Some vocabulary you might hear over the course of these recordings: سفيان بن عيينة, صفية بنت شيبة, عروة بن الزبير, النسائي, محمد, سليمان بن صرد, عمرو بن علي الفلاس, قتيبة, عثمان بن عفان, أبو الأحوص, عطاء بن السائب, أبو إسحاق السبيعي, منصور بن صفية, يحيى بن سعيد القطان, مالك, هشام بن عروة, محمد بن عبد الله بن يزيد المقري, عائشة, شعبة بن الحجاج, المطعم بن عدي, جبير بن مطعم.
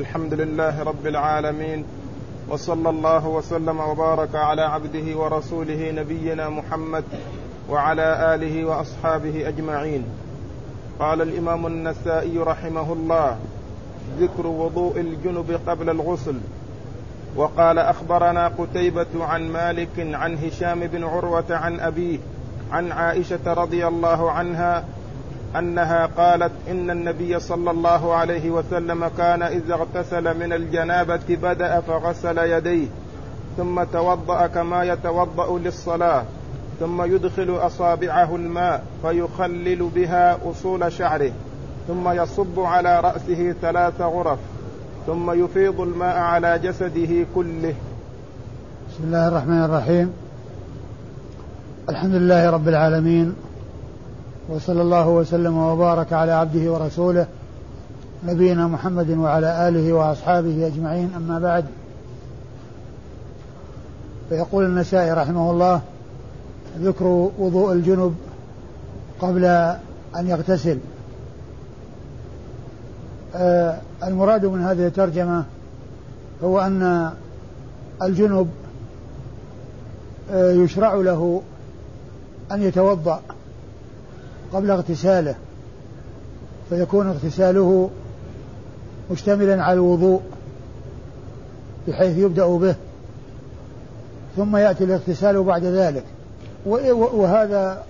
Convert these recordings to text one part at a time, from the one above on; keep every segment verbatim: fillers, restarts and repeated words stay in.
الحمد لله رب العالمين، وصلى الله وسلم وبارك على عبده ورسوله نبينا محمد وعلى آله وأصحابه أجمعين. قال الإمام النسائي رحمه الله: ذكر وضوء الجنب قبل الغسل. وقال: أخبرنا قتيبة عن مالك عن هشام بن عروة عن أبيه عن عائشة رضي الله عنها أنها قالت: إن النبي صلى الله عليه وسلم كان إذا اغتسل من الجنابة بدأ فغسل يديه، ثم توضأ كما يتوضأ للصلاة، ثم يدخل أصابعه الماء فيخلل بها أصول شعره، ثم يصب على رأسه ثلاث غرف، ثم يفيض الماء على جسده كله. بسم الله الرحمن الرحيم. الحمد لله رب العالمين، وصلى الله وسلم وبارك على عبده ورسوله نبينا محمد وعلى آله وأصحابه أجمعين، أما بعد. فيقول النسائي رحمه الله: ذكر وضوء الجنب قبل أن يغتسل. المراد من هذه الترجمة هو أن الجنب يشرع له أن يتوضأ قبل اغتساله، فيكون اغتساله مشتملا على الوضوء بحيث يبدأ به، ثم يأتي الاغتسال بعد ذلك، وهذا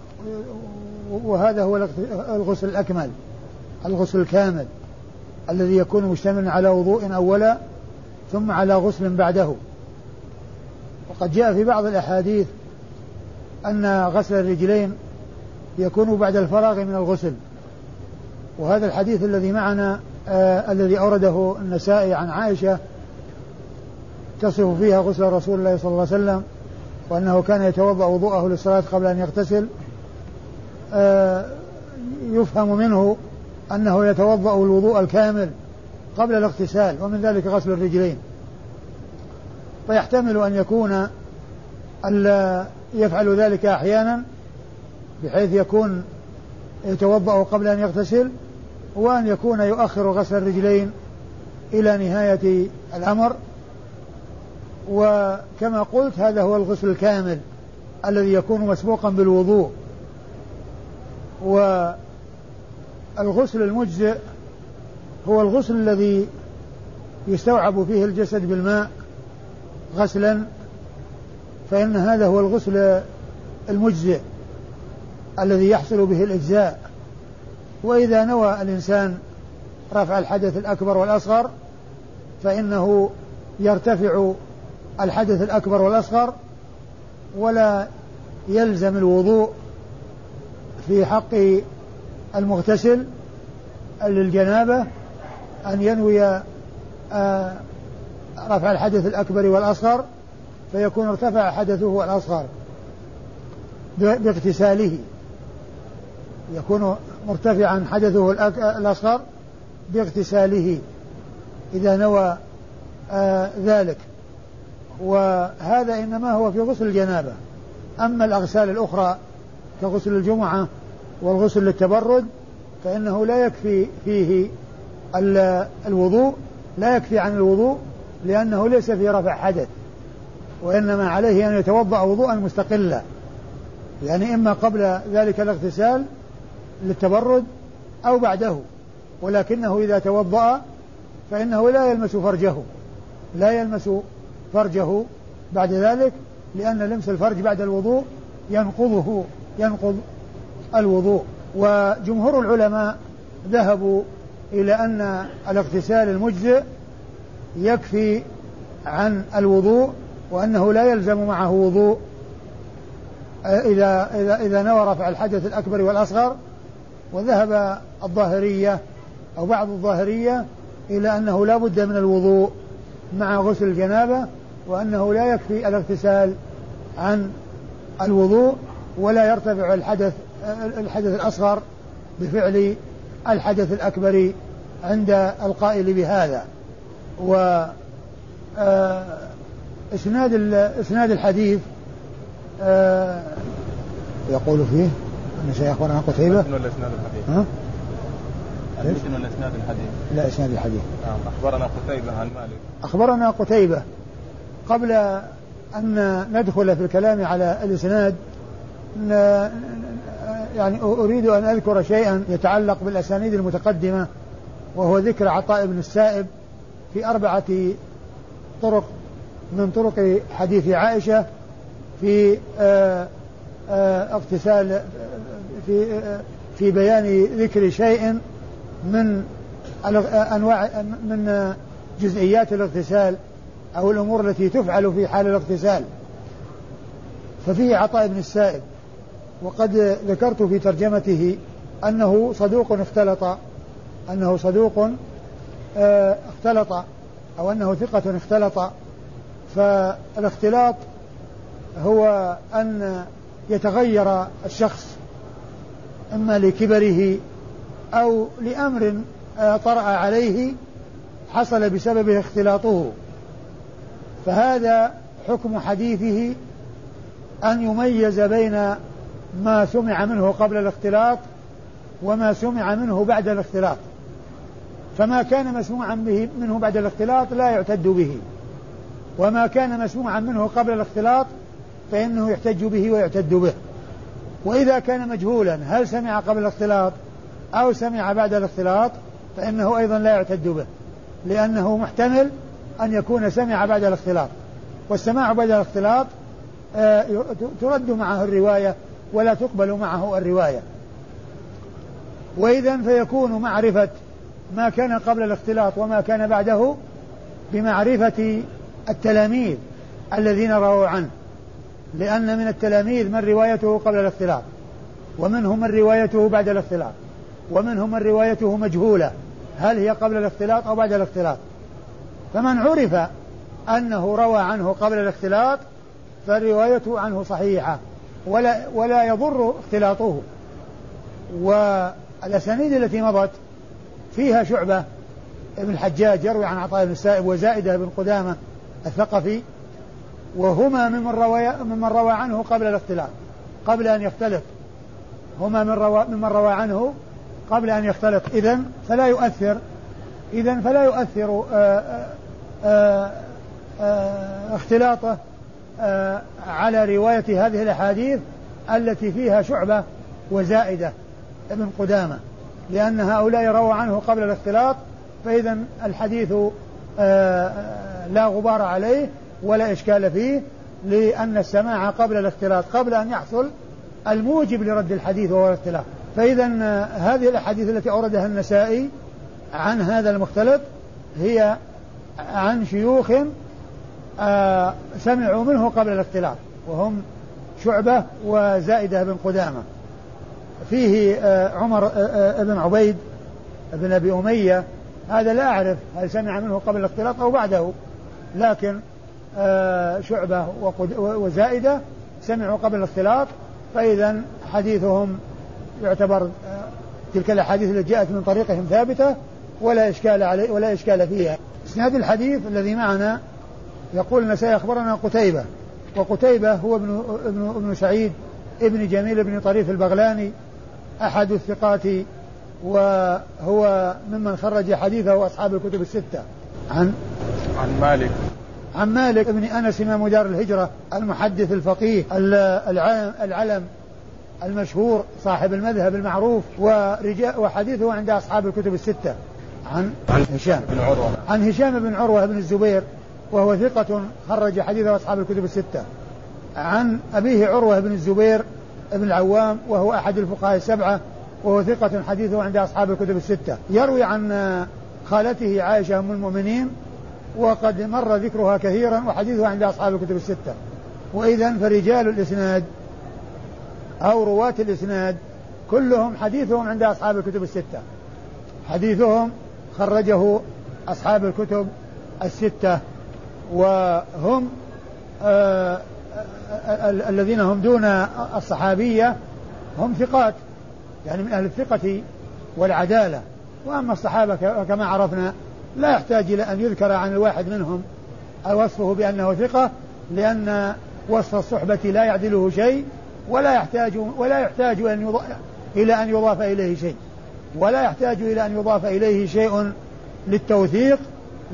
وهذا هو الغسل الأكمل، الغسل الكامل الذي يكون مشتملا على وضوء أولا ثم على غسل بعده. وقد جاء في بعض الأحاديث أن غسل الرجلين يكون بعد الفراغ من الغسل، وهذا الحديث الذي معنا آه الذي أورده النسائي عن عائشة تصف فيها غسل رسول الله صلى الله عليه وسلم وأنه كان يتوضأ وضوءه للصلاة قبل أن يغتسل، آه يفهم منه أنه يتوضأ الوضوء الكامل قبل الاغتسال، ومن ذلك غسل الرجلين. فيحتمل أن يكون ألا يفعل ذلك أحيانا بحيث يكون يتوضأ قبل أن يغتسل، وأن يكون يؤخر غسل الرجلين إلى نهاية الأمر. وكما قلت هذا هو الغسل الكامل الذي يكون مسبوقا بالوضوء، والغسل المجزئ هو الغسل الذي يستوعب فيه الجسد بالماء غسلا، فإن هذا هو الغسل المجزئ الذي يحصل به الإجزاء. وإذا نوى الإنسان رفع الحدث الأكبر والأصغر فإنه يرتفع الحدث الأكبر والأصغر، ولا يلزم الوضوء في حق المغتسل للجنابة أن ينوي رفع الحدث الأكبر والأصغر، فيكون ارتفع حدثه الأصغر باغتساله، يكون مرتفعا حدثه الأصغر باغتساله إذا نوى آه ذلك. وهذا إنما هو في غسل الجنابة. أما الأغسال الأخرى كغسل الجمعة والغسل للتبرد فإنه لا يكفي فيه الوضوء، لا يكفي عن الوضوء، لأنه ليس في رفع حدث، وإنما عليه أن يتوضأ وضوءا مستقلا، يعني إما قبل ذلك الاغتسال للتبرد أو بعده. ولكنه إذا توضأ فإنه لا يلمس فرجه لا يلمس فرجه بعد ذلك، لأن لمس الفرج بعد الوضوء ينقضه ينقض الوضوء. وجمهور العلماء ذهبوا إلى أن الاغتسال المجزئ يكفي عن الوضوء، وأنه لا يلزم معه وضوء إذا, إذا, إذا نوى رفع الحدث الأكبر والأصغر. وذهب الظاهرية أو بعض الظاهرية إلى أنه لا بد من الوضوء مع غسل الجنابة، وأنه لا يكفي الاغتسال عن الوضوء، ولا يرتفع الحدث, الحدث الأصغر بفعل الحدث الأكبر عند القائل بهذا. وإسناد إسناد الحديث آه يقول فيه أن شيخنا قتيبة المتن ولا اسناد الحديث؟ لا اسناد الحديث. نعم. اخبرنا قتيبة عن مالك. اخبرنا قتيبة. قبل ان ندخل في الكلام على الاسناد يعني اريد ان اذكر شيئا يتعلق بالاسانيد المتقدمة، وهو ذكر عطاء بن السائب في أربعة طرق من طرق حديث عائشة في آآ آآ اغتسال، في في بيان ذكر شيء من أنواع من جزئيات الاغتسال أو الأمور التي تفعل في حال الاغتسال، ففيه عطاء بن السائب. وقد ذكرت في ترجمته أنه صدوق اختلط، أنه صدوق اختلط أو أنه ثقة اختلط. فالاختلاط هو أن يتغير الشخص إما لكبره أو لأمر طرأ عليه حصل بسببه اختلاطه، فهذا حكم حديثه أن يميز بين ما سمع منه قبل الاختلاط وما سمع منه بعد الاختلاط، فما كان مسموعا به منه بعد الاختلاط لا يعتد به، وما كان مسموعا منه قبل الاختلاط فإنه يحتج به ويعتد به. وإذا كان مجهولا هل سمع قبل الاختلاط أو سمع بعد الاختلاط فإنه أيضا لا يعتد به، لأنه محتمل أن يكون سمع بعد الاختلاط، والسماع بعد الاختلاط ترد معه الرواية ولا تقبل معه الرواية. وإذا فيكون معرفة ما كان قبل الاختلاط وما كان بعده بمعرفة التلاميذ الذين رووا عنه، لأن من التلاميذ من روايته قبل الاختلاط، ومنهم من روايته بعد الاختلاط، ومنهم من روايته مجهولة هل هي قبل الاختلاط أو بعد الاختلاط. فمن عرف أنه روى عنه قبل الاختلاط فروايته عنه صحيحة ولا, ولا يضر اختلاطه. والأسانيد التي مضت فيها شعبة بن الحجاج يروي عن عطاء بن السائب، وزائدة بن قدامة الثقفي، وهما ممن روى ممن روى عنه قبل الاختلاط قبل أن يختلط، هما من روى ممن روى عنه قبل أن يختلط. إذن فلا يؤثر إذن فلا يؤثر آآ آآ آآ اختلاطه آآ على رواية هذه الأحاديث التي فيها شعبة وزائدة بن قدامة، لأن هؤلاء روى عنه قبل الاختلاط، فإذا الحديث لا غبار عليه ولا إشكال فيه، لأن السماع قبل الاختلاط قبل أن يحصل الموجب لرد الحديث وهو الاختلاط. فإذا هذه الأحاديث التي أوردها النسائي عن هذا المختلط هي عن شيوخ سمعوا منه قبل الاختلاط، وهم شعبة وزائدة بن قدامة. فيه عمر بن عبيد بن أبي أمية، هذا لا أعرف هل سمع منه قبل الاختلاط أو بعده، لكن شعبة وزائدة سمعوا قبل الاختلاط، فإذا حديثهم يعتبر تلك الأحاديث التي جاءت من طريقهم ثابتة ولا إشكال عليه ولا إشكال فيها. إسناد الحديث الذي معنا يقول النسائي أخبرنا قتيبة، وقتيبة هو ابن ابن ابن سعيد ابن جميل بن طريف البغلاني أحد الثقات، وهو ممن خرج حديثه أصحاب الكتب الستة. عن عن مالك عن مالك ابن أنس إمام دار الهجرة المحدث الفقيه العلم المشهور صاحب المذهب المعروف، وحديثه عند أصحاب الكتب الستة. عن هشام بن عروة عن هشام بن عروة بن الزبير، وهو ثقة خرج حديثه أصحاب الكتب الستة. عن أبيه عروة بن الزبير بن العوام، وهو أحد الفقهاء السبعة، وهو ثقة حديثه عند أصحاب الكتب الستة. يروي عن خالته عائشة أم المؤمنين، وقد مر ذكرها كثيرا، وحديثه عند أصحاب الكتب الستة. وإذن فرجال الإسناد أو رواة الإسناد كلهم حديثهم عند أصحاب الكتب الستة، حديثهم خرجه أصحاب الكتب الستة، وهم آه الذين هم دون الصحابية هم ثقات، يعني من أهل الثقة والعدالة. وأما الصحابة كما عرفنا لا يحتاج إلى أن يذكر عن الواحد منهم وصفه بأنه ثقة، لأن وصف الصحبة لا يعدله شيء، ولا يحتاج ولا يحتاج أن يضاف إلى أن يضاف إليه شيء. ولا يحتاج إلى أن يضاف إليه شيء للتوثيق،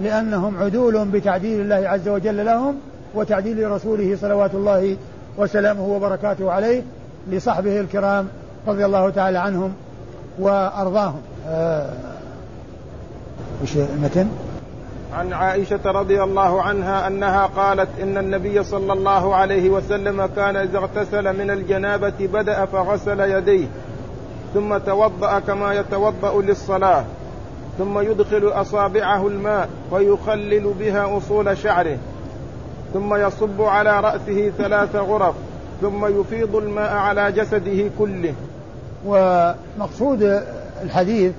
لأنهم عدول بتعديل الله عز وجل لهم وتعديل رسوله صلوات الله وسلامه وبركاته عليه لصحبه الكرام رضي الله تعالى عنهم وأرضاهم. آه وش المتن؟ عن عائشة رضي الله عنها أنها قالت إن النبي صلى الله عليه وسلم كان إذا اغتسل من الجنابة بدأ فغسل يديه ثم توضأ كما يتوضأ للصلاة، ثم يدخل أصابعه الماء فيخلل بها أصول شعره، ثم يصب على رأسه ثلاث غرف، ثم يفيض الماء على جسده كله. ومقصود الحديث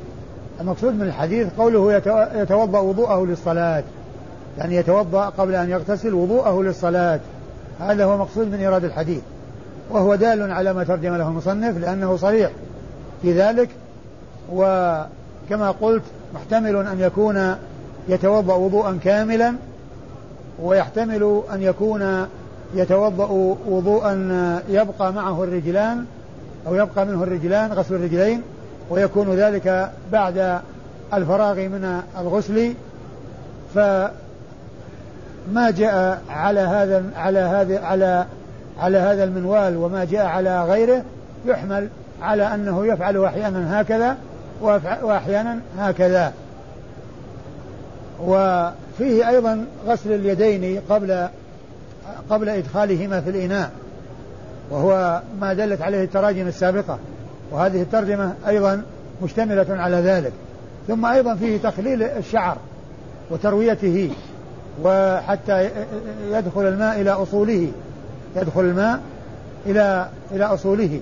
المقصود من الحديث قوله يتوضأ وضوءه للصلاة، يعني يتوضأ قبل أن يغتسل وضوءه للصلاة، هذا هو مقصود من إرادة الحديث، وهو دال على ما ترجم له المصنف لأنه صريح في ذلك، وكما قلت محتمل أن يكون يتوضأ وضوءا كاملا، ويحتمل أن يكون يتوضأ وضوءا يبقى معه الرجلان أو يبقى منه الرجلان غسل الرجلين، ويكون ذلك بعد الفراغ من الغسل. فما جاء على هذا على هذا على على هذا المنوال وما جاء على غيره يحمل على أنه يفعل أحيانا هكذا وأحيانا هكذا. وفيه أيضا غسل اليدين قبل قبل إدخالهما في الإناء، وهو ما دلت عليه التراجم السابقة، وهذه الترجمة أيضا مشتملة على ذلك. ثم أيضا فيه تخليل الشعر وترويته، وحتى يدخل الماء إلى أصوله يدخل الماء إلى إلى أصوله،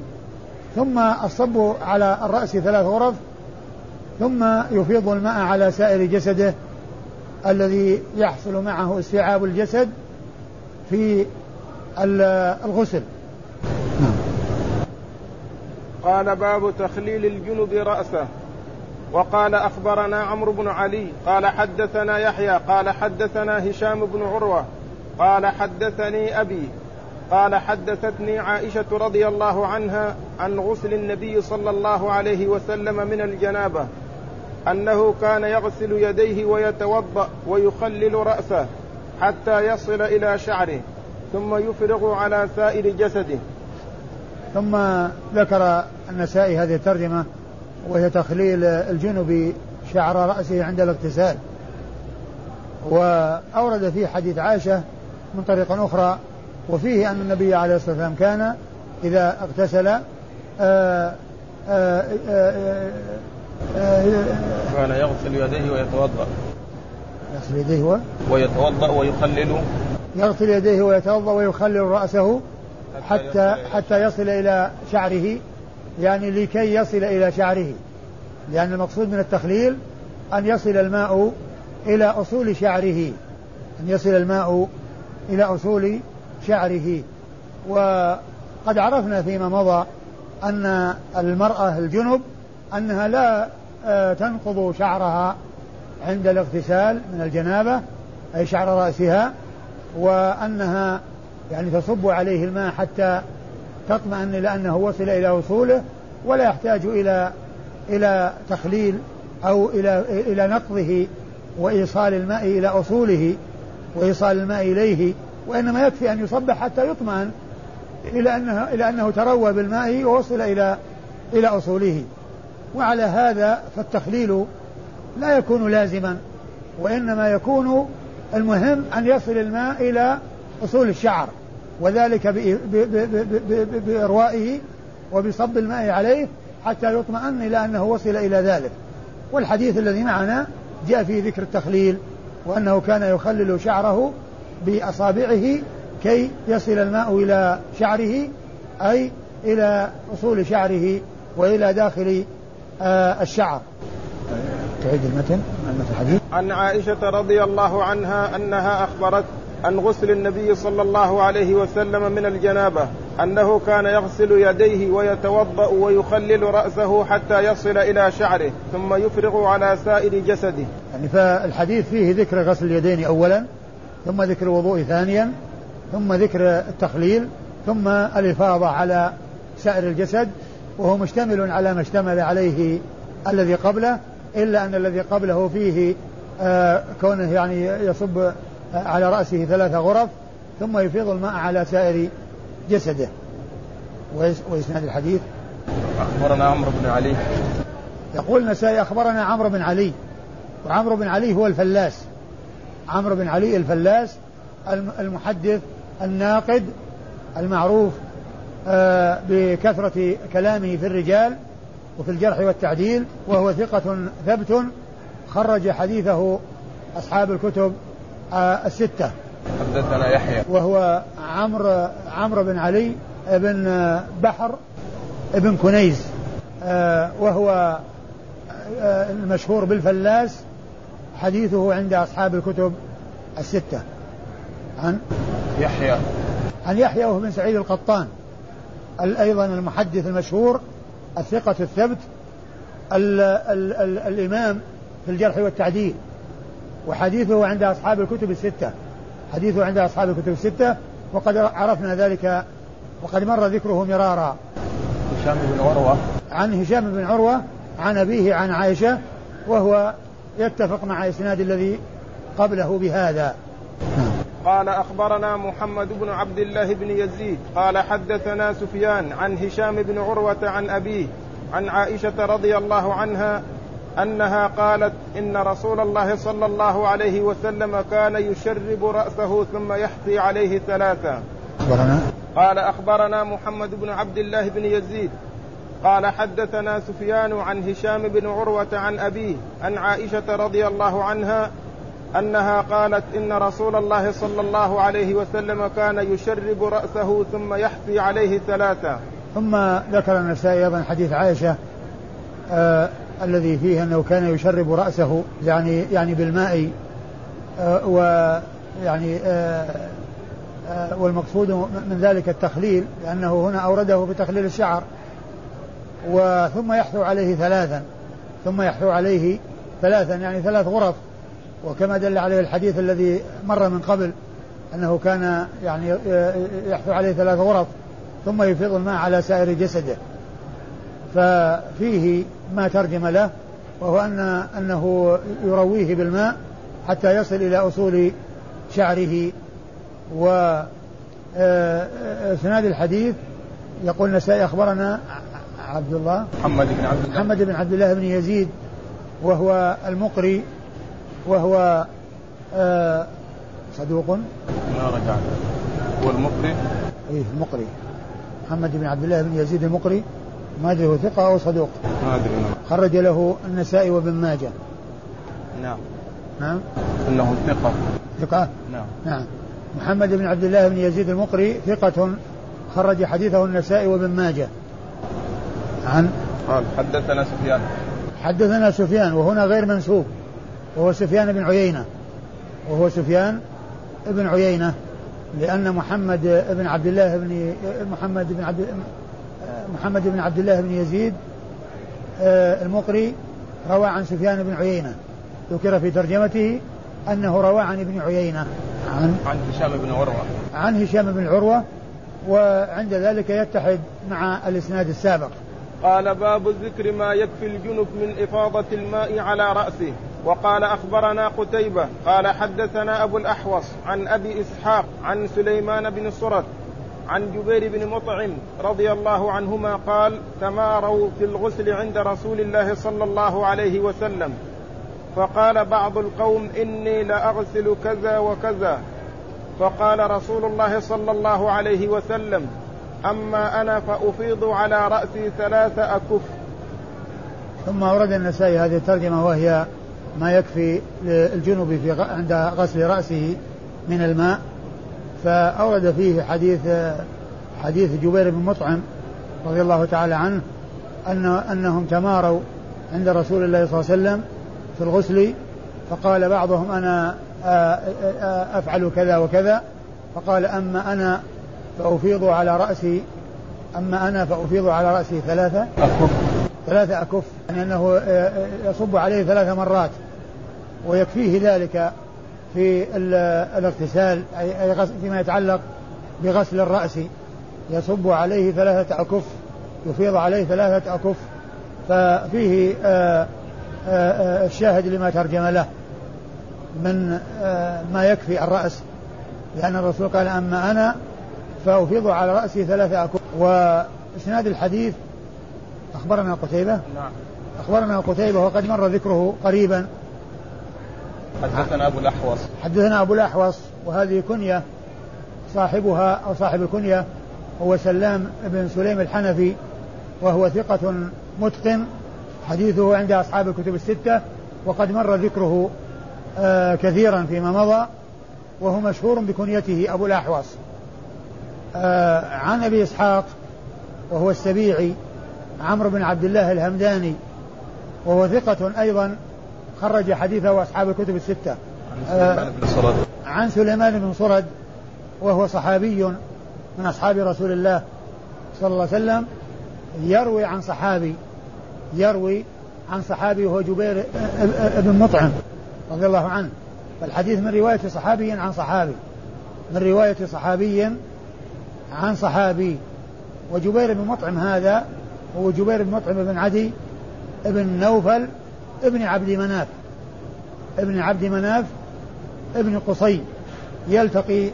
ثم الصب على الرأس ثلاث غرف، ثم يفيض الماء على سائر جسده الذي يحصل معه استيعاب الجسد في الغسل. قال: باب تخليل الجنب رأسه. وقال: أخبرنا عمرو بن علي قال حدثنا يحيى قال حدثنا هشام بن عروة قال حدثني أبي قال حدثتني عائشة رضي الله عنها عن غسل النبي صلى الله عليه وسلم من الجنابة أنه كان يغسل يديه ويتوضأ ويخلل رأسه حتى يصل إلى شعره ثم يفرغ على سائر جسده. ثم ذكر النسائي هذه الترجمة وهي تخليل الجنب شعر رأسه عند الاغتسال، وأورد فيه حديث عائشة من طريق أخرى، وفيه أن النبي عليه الصلاة والسلام كان إذا اغتسل آآ آآ آآ كان يغسل يديه ويتوضأ يغسل يديه و... ويتوضأ ويخلل يغسل يديه ويتوضأ ويخلل رأسه حتى حتى يصل إلى شعره، يعني لكي يصل إلى شعره، لأن المقصود من التخليل أن يصل الماء إلى أصول شعره أن يصل الماء إلى أصول شعره. وقد عرفنا فيما مضى أن المرأة الجنب أنها لا تنقض شعرها عند الاغتسال من الجنابة أي شعر رأسها، وأنها يعني تصب عليه الماء حتى تطمئن لأنه وصل إلى وصوله، ولا يحتاج إلى إلى تخليل أو إلى إلى نقضه وإيصال الماء إلى أصوله وإيصال الماء إليه، وإنما يكفي أن يصب حتى يطمئن إلى أنه إلى أنه تروى بالماء ووصل إلى إلى أصوله. وعلى هذا فالتخليل لا يكون لازما، وإنما يكون المهم أن يصل الماء إلى أصول الشعر، وذلك بإروائه وبصب الماء عليه حتى يطمئن إلى أنه وصل إلى ذلك. والحديث الذي معنا جاء في ذكر التخليل، وأنه كان يخلل شعره بأصابعه كي يصل الماء إلى شعره أي إلى أصول شعره وإلى داخل آه الشعر. تعيد المتن الحديث. عن عائشة رضي الله عنها أنها أخبرت عن غسل النبي صلى الله عليه وسلم من الجنابة أنه كان يغسل يديه ويتوضأ ويخلل رأسه حتى يصل إلى شعره ثم يفرغ على سائر جسده. يعني فالحديث فيه ذكر غسل اليدين أولا، ثم ذكر الوضوء ثانيا، ثم ذكر التخليل، ثم الإفاضة على سائر الجسد، وهو مشتمل على ما اشتمل عليه الذي قبله، إلا أن الذي قبله فيه آه كونه يعني يصب آه على رأسه ثلاث غرف ثم يفيض الماء على سائر جسده. وإسناد الحديث أخبرنا عمرو بن علي. يقول النسائي أخبرنا عمرو بن علي، وعمرو بن علي هو الفلاس، عمرو بن علي الفلاس المحدث الناقد المعروف آه بكثرة كلامه في الرجال وفي الجرح والتعديل، وهو ثقة ثبت خرج حديثه أصحاب الكتب آه الستة. حدثنا يحيى وهو عمرو عمرو بن علي ابن بحر ابن كنيز آه وهو آه المشهور بالفلاس، حديثه عند أصحاب الكتب الستة. عن يحيى عن يحيى وهو بن سعيد القطان أيضا المحدث المشهور الثقة الثبت ال ال ال الإمام في الجرح والتعديل، وحديثه عند أصحاب الكتب الستة حديثه عند أصحاب الكتب الستة وقد عرفنا ذلك وقد مر ذكره مرارا. هشام بن عروة عن هشام بن عروة عن أبيه عن عائشة، وهو يتفق مع إسناد الذي قبله بهذا. قال أخبرنا محمد بن عبد الله بن يزيد قال حدثنا سفيان عن هشام بن عروة عن أبيه عن عائشة رضي الله عنها أنها قالت إن رسول الله صلى الله عليه وسلم كان يشرب رأسه ثم يحطي عليه ثلاثة. أخبرنا قال أخبرنا محمد بن عبد الله بن يزيد قال حدثنا سفيان عن هشام بن عروة عن أبيه عن عائشة رضي الله عنها أنها قالت إن رسول الله صلى الله عليه وسلم كان يشرب رأسه ثم يحطي عليه ثلاثة. ثم ذكر النسائي أيضا حديث عائشة آه الذي فيه أنه كان يشرب رأسه يعني يعني بالماء آه ويعني آه آه والمقصود من ذلك التخليل، لأنه هنا أورده بتخليل الشعر، وثم يحثو عليه ثلاثا ثم يحثو عليه ثلاثا يعني ثلاث غرف، وكما دل عليه الحديث الذي مر من قبل أنه كان يعني يحثو عليه ثلاث غرف ثم يفيض الماء على سائر جسده. ففيه ما ترجم له، وهو أن أنه يرويه بالماء حتى يصل إلى أصول شعره. وإسناد الحديث يقول النسائي أخبرنا عبد الله محمد بن عبد الله محمد بن عبد الله بن يزيد وهو المقري، وهو آه صدوق ما رجع. هو المقري ايه المقري محمد بن عبد الله بن يزيد المقري، ما ادري هو ثقة او صدوق، ما ادري. خرج له النسائي وابن ماجه. نعم نعم انه ثقة ثقة نعم نعم محمد بن عبد الله بن يزيد المقري ثقة خرج حديثه النسائي وابن ماجه. عن قال حدثنا سفيان حدثنا سفيان وهنا غير منسوب، وهو سفيان بن عيينة وهو سفيان بن عيينة لأن محمد بن عبد الله بن محمد بن عبد محمد بن عبد الله بن يزيد المقري روى عن سفيان بن عيينة، ذكر في ترجمته أنه روى عن ابن عيينة عن عن هشام بن عروة عن هشام بن عروة وعند ذلك يتحد مع الإسناد السابق. قال باب ذكر ما يكفي الجنب من إفاضة الماء على رأسه. وقال أخبرنا قتيبة قال حدثنا أبو الأحوص عن أبي إسحاق عن سليمان بن صرد عن جبير بن مطعم رضي الله عنهما قال تماروا في الغسل عند رسول الله صلى الله عليه وسلم، فقال بعض القوم إني لأغسل كذا وكذا، فقال رسول الله صلى الله عليه وسلم أما أنا فأفيض على رأسي ثلاثة أكف. ثم أورد النسائي هذه الترجمة وهي ما يكفي الجنوب في عند غسل رأسه من الماء، فأورد فيه حديث حديث جبير بن مطعم رضي الله تعالى عنه أن أنهم تماروا عند رسول الله صلى الله عليه وسلم في الغسل، فقال بعضهم أنا أفعل كذا وكذا، فقال أما أنا فأفيض على رأسي أما أنا فأفيض على رأسي ثلاثة أكف ثلاثة أكف يعني أنه يصب عليه ثلاث مرات، ويكفيه ذلك في الاغتسال أي فيما يتعلق بغسل الرأس، يصب عليه ثلاثة أكف يفيض عليه ثلاثة أكف ففيه الشاهد لما ترجم له من ما يكفي الرأس، لأن الرسول قال أما أنا فأفيض على رأسي ثلاثة أكف. وإسناد الحديث أخبرنا قتيبة أخبرنا قتيبة وقد مر ذكره قريبا. حدثنا أبو الأحوص حدثنا أبو الأحوص وهذه كنية، صاحبها أو صاحب الكنية هو سلام بن سليم الحنفي، وهو ثقة متقن، حديثه عند أصحاب الكتب الستة وقد مر ذكره آه كثيرا فيما مضى، وهو مشهور بكنيته أبو الأحوص. آه عن أبي إسحاق وهو السبيعي عمرو بن عبد الله الهمداني، وهو ثقة أيضا، خرج حديثه أصحاب الكتب الستة. آه عن سليمان بن صرد وهو صحابي من أصحاب رسول الله صلى الله عليه وسلم، يروي عن صحابي يروي عن صحابي وهو جبير بن مطعم رضي الله عنه. فالحديث من رواية صحابي عن صحابي من رواية صحابي عن صحابي. وجبير بن مطعم هذا هو جبير بن مطعم بن عدي ابن نوفل ابن عبد مناف ابن عبد مناف ابن قصي، يلتقي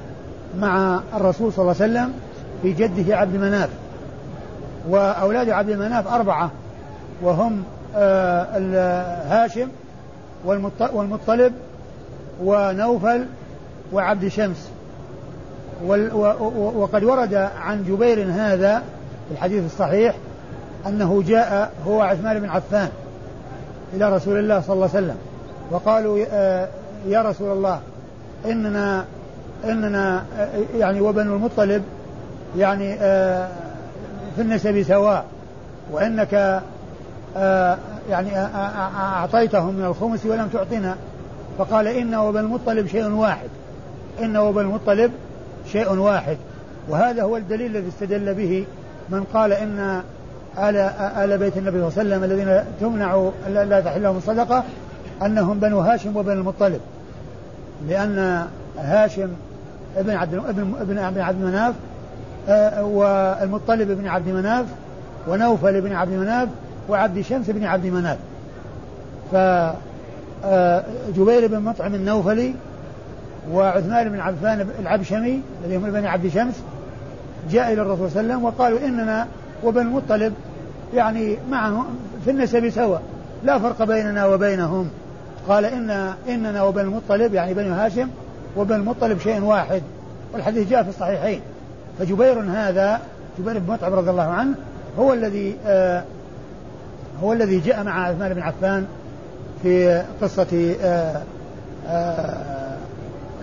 مع الرسول صلى الله عليه وسلم في جده عبد مناف. وأولاد عبد مناف أربعة، وهم هاشم والمطلب ونوفل وعبد شمس. وقد ورد عن جبير هذا في الحديث الصحيح أنه جاء هو عثمان بن عفان إلى رسول الله صلى الله عليه وسلم وقالوا يا رسول الله إننا إننا يعني وبنو المطلب يعني في النسب سواء، وإنك يعني أعطيتهم من الخمس ولم تعطنا. فقال إن وبن المطلب شيء واحد إن وبن المطلب شيء واحد. وهذا هو الدليل الذي استدل به من قال إن آل, آل بيت النبي صلى الله عليه وسلم الذين تمنع لا تحلهم الصدقة أنهم بنو هاشم وبن المطلب، لأن هاشم ابن عبد ابن عبد مناف والمطلب ابن عبد مناف ونوفل ابن عبد مناف وعبد شمس ابن عبد مناف. فجبير بن مطعم النوفلي وعثمان بن عفان العبشمي الذي هم بني عبد شمس جاء إلى الرسول صلى الله عليه وسلم وقالوا إننا وبن المطلب يعني معهم في النسب سواء لا فرق بيننا وبينهم. قال إن إننا وبن المطلب يعني بني هاشم وبن المطلب شيء واحد، والحديث جاء في الصحيحين. فجبير هذا جبير بن مطعم رضي الله عنه هو الذي آه هو الذي جاء مع عثمان بن عفان في قصة آه آه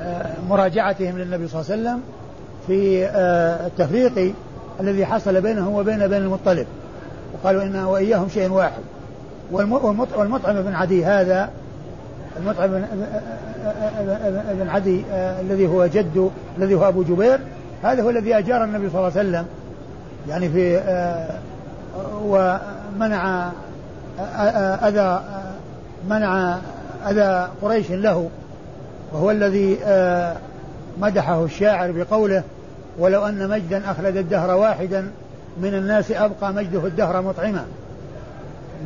آه مراجعتهم للنبي صلى الله عليه وسلم في آه التفريق الذي حصل بينهم وبين بني المطلب، وقالوا إن وإياهم شيء واحد. والمطعم بن عدي هذا المطعم بن عدي الذي هو جد الذي هو أبو جبير هذا هو الذي أجار النبي صلى الله عليه وسلم يعني في ومنع أذى منع أذى قريش له، وهو الذي مدحه الشاعر بقوله ولو أن مجدا أخلد الدهر واحدا من الناس أبقى مجده الدهر مطعما،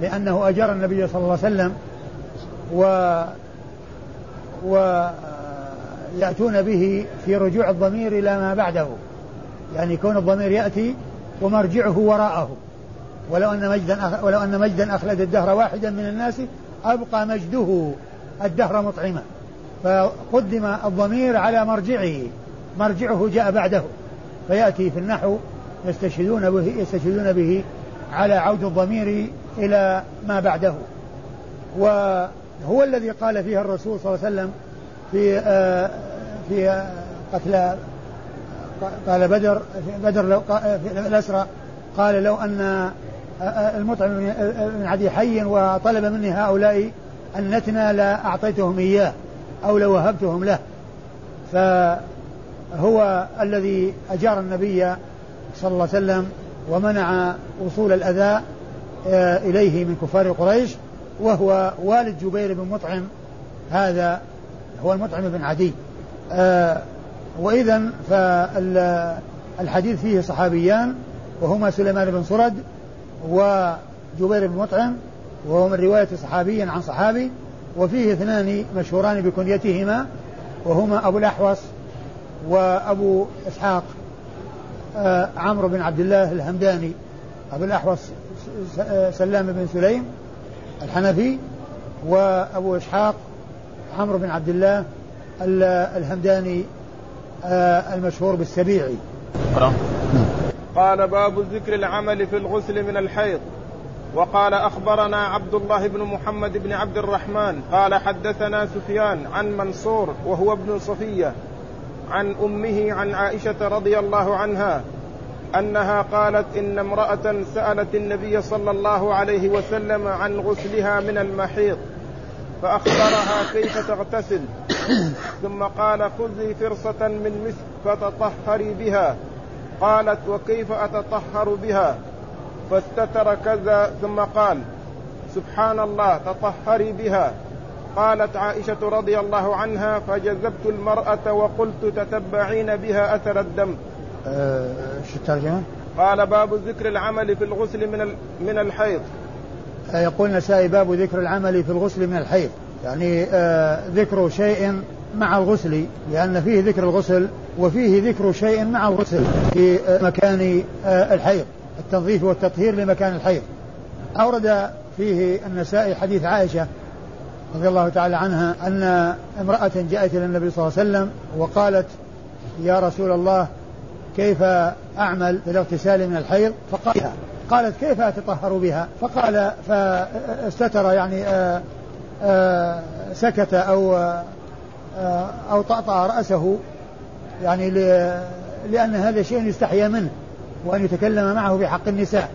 لأنه أجار النبي صلى الله عليه وسلم و ويأتون به في رجوع الضمير إلى ما بعده، يعني كون الضمير يأتي ومرجعه وراءه. ولو أن مجدا ولو أن مجدا أخلد الدهر واحدا من الناس أبقى مجده الدهر مطعما، فقدم الضمير على مرجعه مرجعه جاء بعده، فيأتي في النحو يستشهدون به يستشهدون به على عود الضمير إلى ما بعده. و هو الذي قال فيه الرسول صلى الله عليه وسلم في آه في آه قتل قال بدر بدر لو في الأسرى قال لو أن المطعم بن عدي حي وطلب مني هؤلاء النتنا لا أعطيتهم إياه أو لو وهبتهم له. فهو الذي أجار النبي صلى الله عليه وسلم ومنع وصول الأذى آه إليه من كفار قريش، وهو والد جبير بن مطعم هذا هو المطعم بن عدي. آه وإذا فالحديث فيه صحابيان وهما سليمان بن صرد و جبير بن مطعم وهو من رواية صحابي عن صحابي، وفيه اثنان مشهوران بكنيتهما وهما أبو الأحوص وأبو إسحاق عمرو بن عبد الله الهمداني. أبو الأحوص سلام بن سليم الحنفي، وأبو إسحاق عمرو بن عبد الله الهمداني المشهور بالسبيعي. قال: باب ذكر العمل في الغسل من الحيض. وقال: أخبرنا عبد الله بن محمد بن عبد الرحمن قال: حدثنا سفيان عن منصور وهو ابن صفية عن أمه عن عائشة رضي الله عنها أنها قالت: إن امرأة سألت النبي صلى الله عليه وسلم عن غسلها من المحيض، فأخبرها كيف تغتسل، ثم قال: خذي فرصة من مسك فتطهري بها. قالت: وكيف أتطهر بها؟ فاستتر كذا، ثم قال: سبحان الله، تطهري بها. قالت عائشة رضي الله عنها: فجذبت المرأة وقلت: تتبعين بها أثر الدم. أه شو قال: باب ذكر العمل في الغسل من من الحيض. يقول النسائي: باب ذكر العمل في الغسل من الحيض، يعني آه ذكر شيء مع الغسل، لأن فيه ذكر الغسل وفيه ذكر شيء مع الغسل في آه مكان آه الحيض، التنظيف والتطهير لمكان الحيض. أورد فيه النسائي حديث عائشة رضي الله تعالى عنها أن امرأة جاءت إلى النبي صلى الله عليه وسلم وقالت: يا رسول الله، كيف أعمل بالاغتسال من الحيض؟ فقالها. قالت: كيف أتطهر بها؟ فقال، فاستتر يعني آآ آآ سكت أو أو طأطأ رأسه، يعني لأن هذا شيء يستحيى منه وأن يتكلم معه في حق النساء،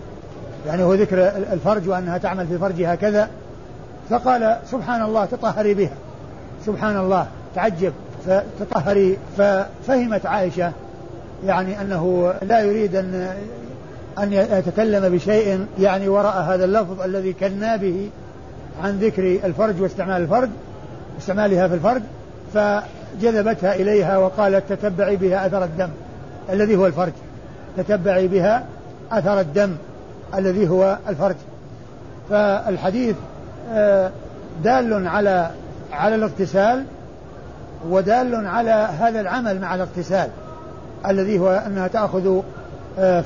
يعني هو ذكر الفرج وأنها تعمل في فرجها كذا. فقال: سبحان الله، تطهري بها، سبحان الله، تعجب، فتطهري. ففهمت عائشة يعني أنه لا يريد أن أن يتكلم بشيء يعني وراء هذا اللفظ الذي كنا به عن ذكر الفرج واستعمال الفرج استعمالها في الفرج، فجذبتها إليها وقالت: تتبعي بها أثر الدم الذي هو الفرج، تتبعي بها أثر الدم الذي هو الفرج. فالحديث دال على على الاغتسال، ودال على هذا العمل مع الاغتسال الذي هو أنها تأخذ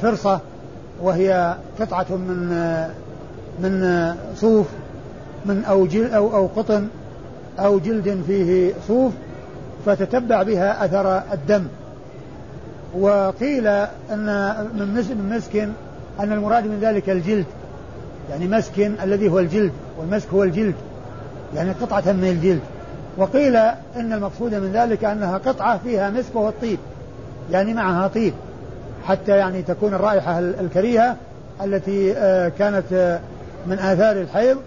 فرصة، وهي قطعة من من صوف من أو جلد أو أو قطن أو جلد فيه صوف، فتتبع بها أثر الدم. وقيل أن من مسكن أن المراد من ذلك الجلد، يعني مسكن الذي هو الجلد، والمسك هو الجلد يعني قطعة من الجلد. وقيل أن المقصود من ذلك أنها قطعة فيها مسك والطيب، يعني معها طيب حتى يعني تكون الرائحة الكريهة التي كانت من آثار الحيض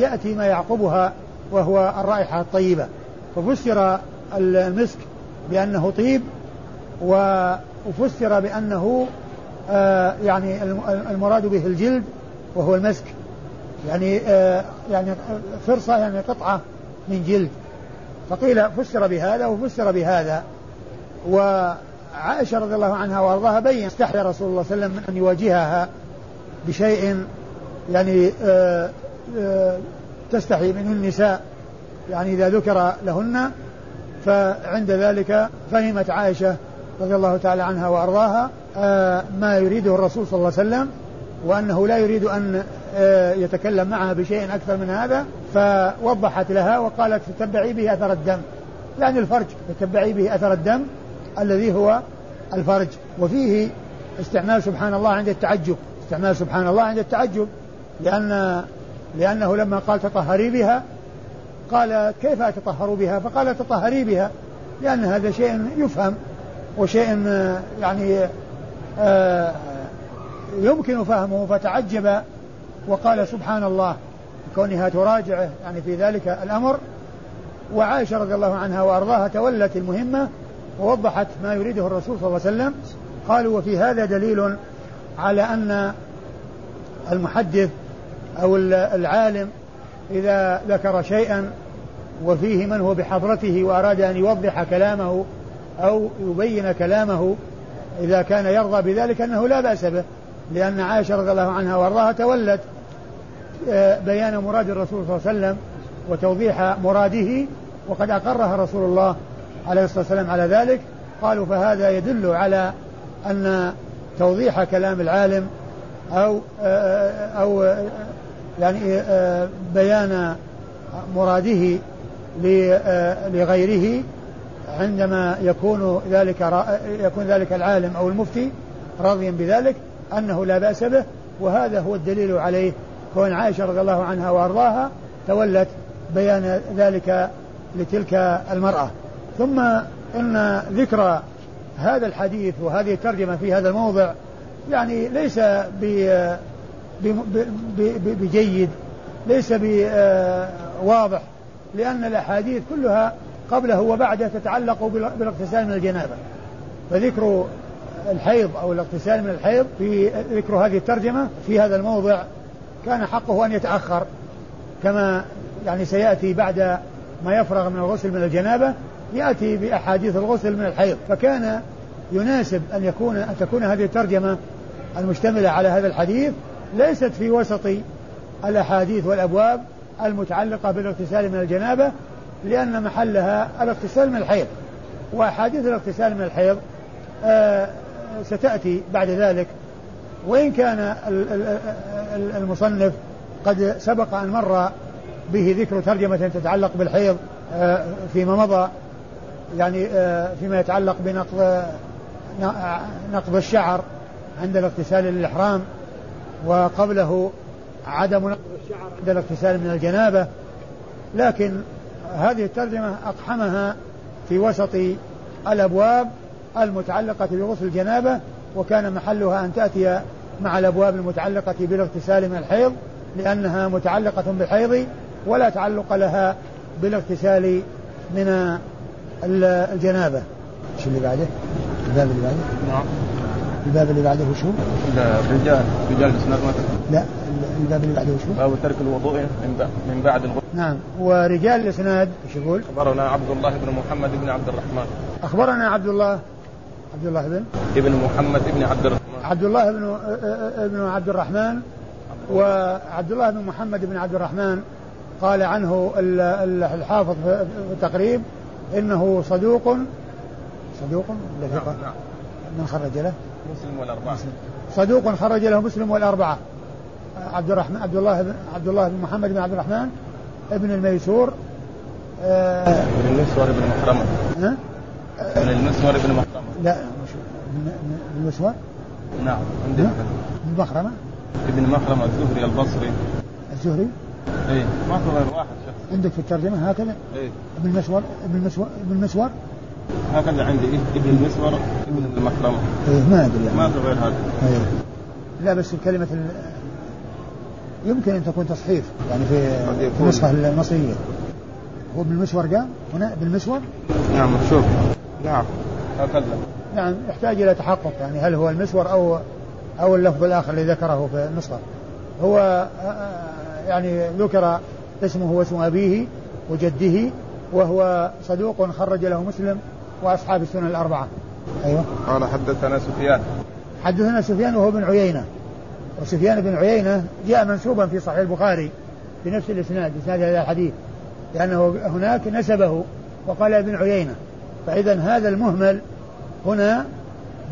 يأتي ما يعقبها وهو الرائحة الطيبة. ففسر المسك بأنه طيب، وفسر بأنه يعني المراد به الجلد وهو المسك، يعني يعني فرصة، يعني قطعة من جلد. فقيل فسر بهذا وفسر بهذا. و عائشة رضي الله عنها وارضاها بين استحيا رسول الله صلى الله عليه وسلم من أن يواجهها بشيء يعني آآ آآ تستحي منه النساء، يعني إذا ذكر لهن. فعند ذلك فهمت عائشة رضي الله تعالى عنها وارضاها ما يريده الرسول صلى الله عليه وسلم، وأنه لا يريد أن يتكلم معها بشيء أكثر من هذا. فوضحت لها وقالت: تتبعي به أثر الدم، يعني الفرج، تتبعي به أثر الدم الذي هو الفرج. وفيه استعمال سبحان الله عند التعجب، استعمال سبحان الله عند التعجب، لأن لأنه لما قال: تطهري بها، قال: كيف أتطهر بها؟ فقال: تطهري بها، لأن هذا شيء يفهم وشيء يعني آه يمكن فهمه، فتعجب وقال: سبحان الله، كونها تراجعه يعني في ذلك الأمر. وعائشة رضي الله عنها وأرضاها تولت المهمة ووضحت ما يريده الرسول صلى الله عليه وسلم. قالوا: وفي هذا دليل على أن المحدث أو العالم إذا ذكر شيئا وفيه من هو بحضرته وأراد أن يوضح كلامه أو يبين كلامه، إذا كان يرضى بذلك أنه لا بأس به، لأن عائشة رضي الله عنها وارضاها تولت بيان مراد الرسول صلى الله عليه وسلم وتوضيح مراده، وقد أقرها رسول الله عليه الصلاة والسلام على ذلك. قالوا فهذا يدل على أن توضيح كلام العالم أو أو يعني بيان مراده لغيره عندما يكون ذلك يكون ذلك العالم أو المفتي راضيا بذلك أنه لا بأس به، وهذا هو الدليل عليه كون عائشة رضي الله عنها وأرضاها تولت بيان ذلك لتلك المرأة. ثم إن ذكر هذا الحديث وهذه الترجمة في هذا الموضع يعني ليس بجيد، ليس بواضح، لأن الأحاديث كلها قبله وبعده تتعلق بالاغتسال من الجنابة، فذكر الحيض أو الاغتسال من الحيض في ذكر هذه الترجمة في هذا الموضع كان حقه أن يتأخر، كما يعني سيأتي بعد ما يفرغ من الغسل من الجنابة يأتي بأحاديث الغسل من الحيض، فكان يناسب أن يكون أن تكون هذه الترجمة المشتملة على هذا الحديث ليست في وسط الأحاديث والأبواب المتعلقة بالاغتسال من الجنابة، لأن محلها الاغتسال من الحيض، وأحاديث الاغتسال من الحيض آه ستأتي بعد ذلك. وإن كان المصنف قد سبق أن مر به ذكر ترجمة تتعلق بالحيض آه فيما مضى، يعني آه فيما يتعلق بنقض نقض الشعر عند الاغتسال للإحرام، وقبله عدم نقض الشعر عند الاغتسال من الجنابة، لكن هذه الترجمة أقحمها في وسط الأبواب المتعلقة بغسل الجنابة، وكان محلها أن تأتي مع الأبواب المتعلقة بالاغتسال من الحيض، لأنها متعلقة بالحيض ولا تعلق لها بالاغتسال من الجنابة. شو اللي بعده؟ الباب اللي بعده؟ نعم. الباب اللي بعده شو؟ الرجال رجال الإسناد ما تكتب. لا، الباب اللي بعده شو؟ باب ترك الوضوء من بعد الغسل. نعم. ورجال الإسناد ايش يقول؟ أخبرنا عبد الله بن محمد بن عبد الرحمن. أخبرنا عبد الله عبد الله بن ابن محمد ابن عبد الرحمن عبد الله بن ابن عبد الرحمن وعبد الله بن محمد بن عبد الرحمن قال عنه الحافظ في التقريب إنه صدوق صدوق الذي قال من خرج له مسلم والأربعة صدوق خرج له مسلم والأربعة عبد الرحمن عبد الله بن عبد الله بن محمد بن عبد الرحمن ابن الميسور ابن الميسور ابن محرمة ها ابن المسور ابن محرمة لا مش المسور نعم عندنا ابن محرمة ابن محرمة الزهري البصري الزهري ايه ما في غير واحد شخص عندك في الترجمة هكذا ايه ابن المسور ابن المسور ابن المسور هكذا عندي ايه ابن المسور ابن المحرمة ايه ما ادري ما في غير هذا ايه لا بس كلمة ال... يمكن ان تكون تصحيف يعني في النسخة المصرية هو ابن المسور قام هنا ابن المسور نعم شوف نعم هكذا نعم يحتاج الى تحقق يعني هل هو المسور او او اللفظ الاخر اللي ذكره في النسخة هو يعني ذكر اسمه واسم أبيه وجده وهو صدوق خرج له مسلم وأصحاب السنن الأربعة. أيوة. قال حدثنا سفيان. حدثنا سفيان وهو بن عيينة. وسفيان بن عيينة جاء منسوبا في صحيح البخاري في نفس الإسناد إسناد هذا الحديث لأنه هناك نسبه وقال ابن عيينة. فإذا هذا المهمل هنا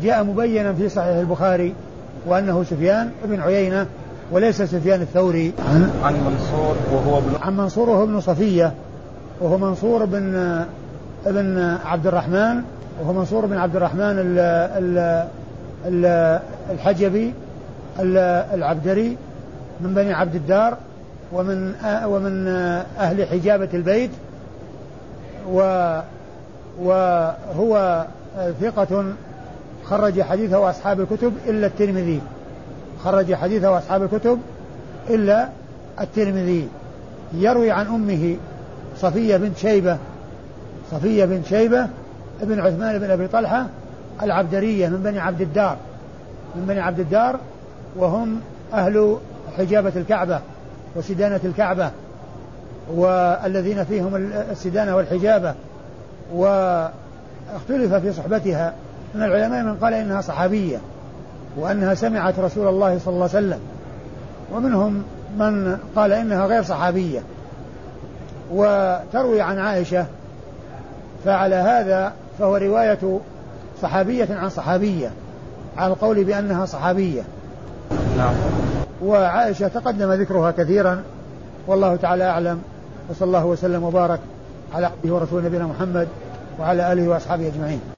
جاء مبينا في صحيح البخاري وأنه سفيان بن عيينة. وليس سفيان الثوري عن, عن منصور وهو ابن عن منصور وهو ابن صفية وهو منصور بن ابن عبد الرحمن وهو منصور بن عبد الرحمن ال ال ال الحجبي ال العبدري من بني عبد الدار ومن ومن أهل حجابة البيت و وهو ثقة خرج حديثه وأصحاب الكتب إلا الترمذي خرج حديثه وأصحاب الكتب إلا الترمذي يروي عن أمه صفية بنت شيبة صفية بنت شيبة ابن عثمان بن أبي طلحة العبدرية من بني عبد الدار من بني عبد الدار وهم أهل حجابة الكعبة وسدانة الكعبة والذين فيهم السدانة والحجابة واختلف في صحبتها من العلماء من قال إنها صحابية وأنها سمعت رسول الله صلى الله عليه وسلم ومنهم من قال إنها غير صحابية وتروي عن عائشة، فعلى هذا فهو رواية صحابية عن صحابية على القول بأنها صحابية. نعم. وعائشة تقدم ذكرها كثيرا، والله تعالى أعلم، وصلى الله وسلم وبارك على عبده ورسوله نبينا محمد وعلى آله وأصحابه أجمعين.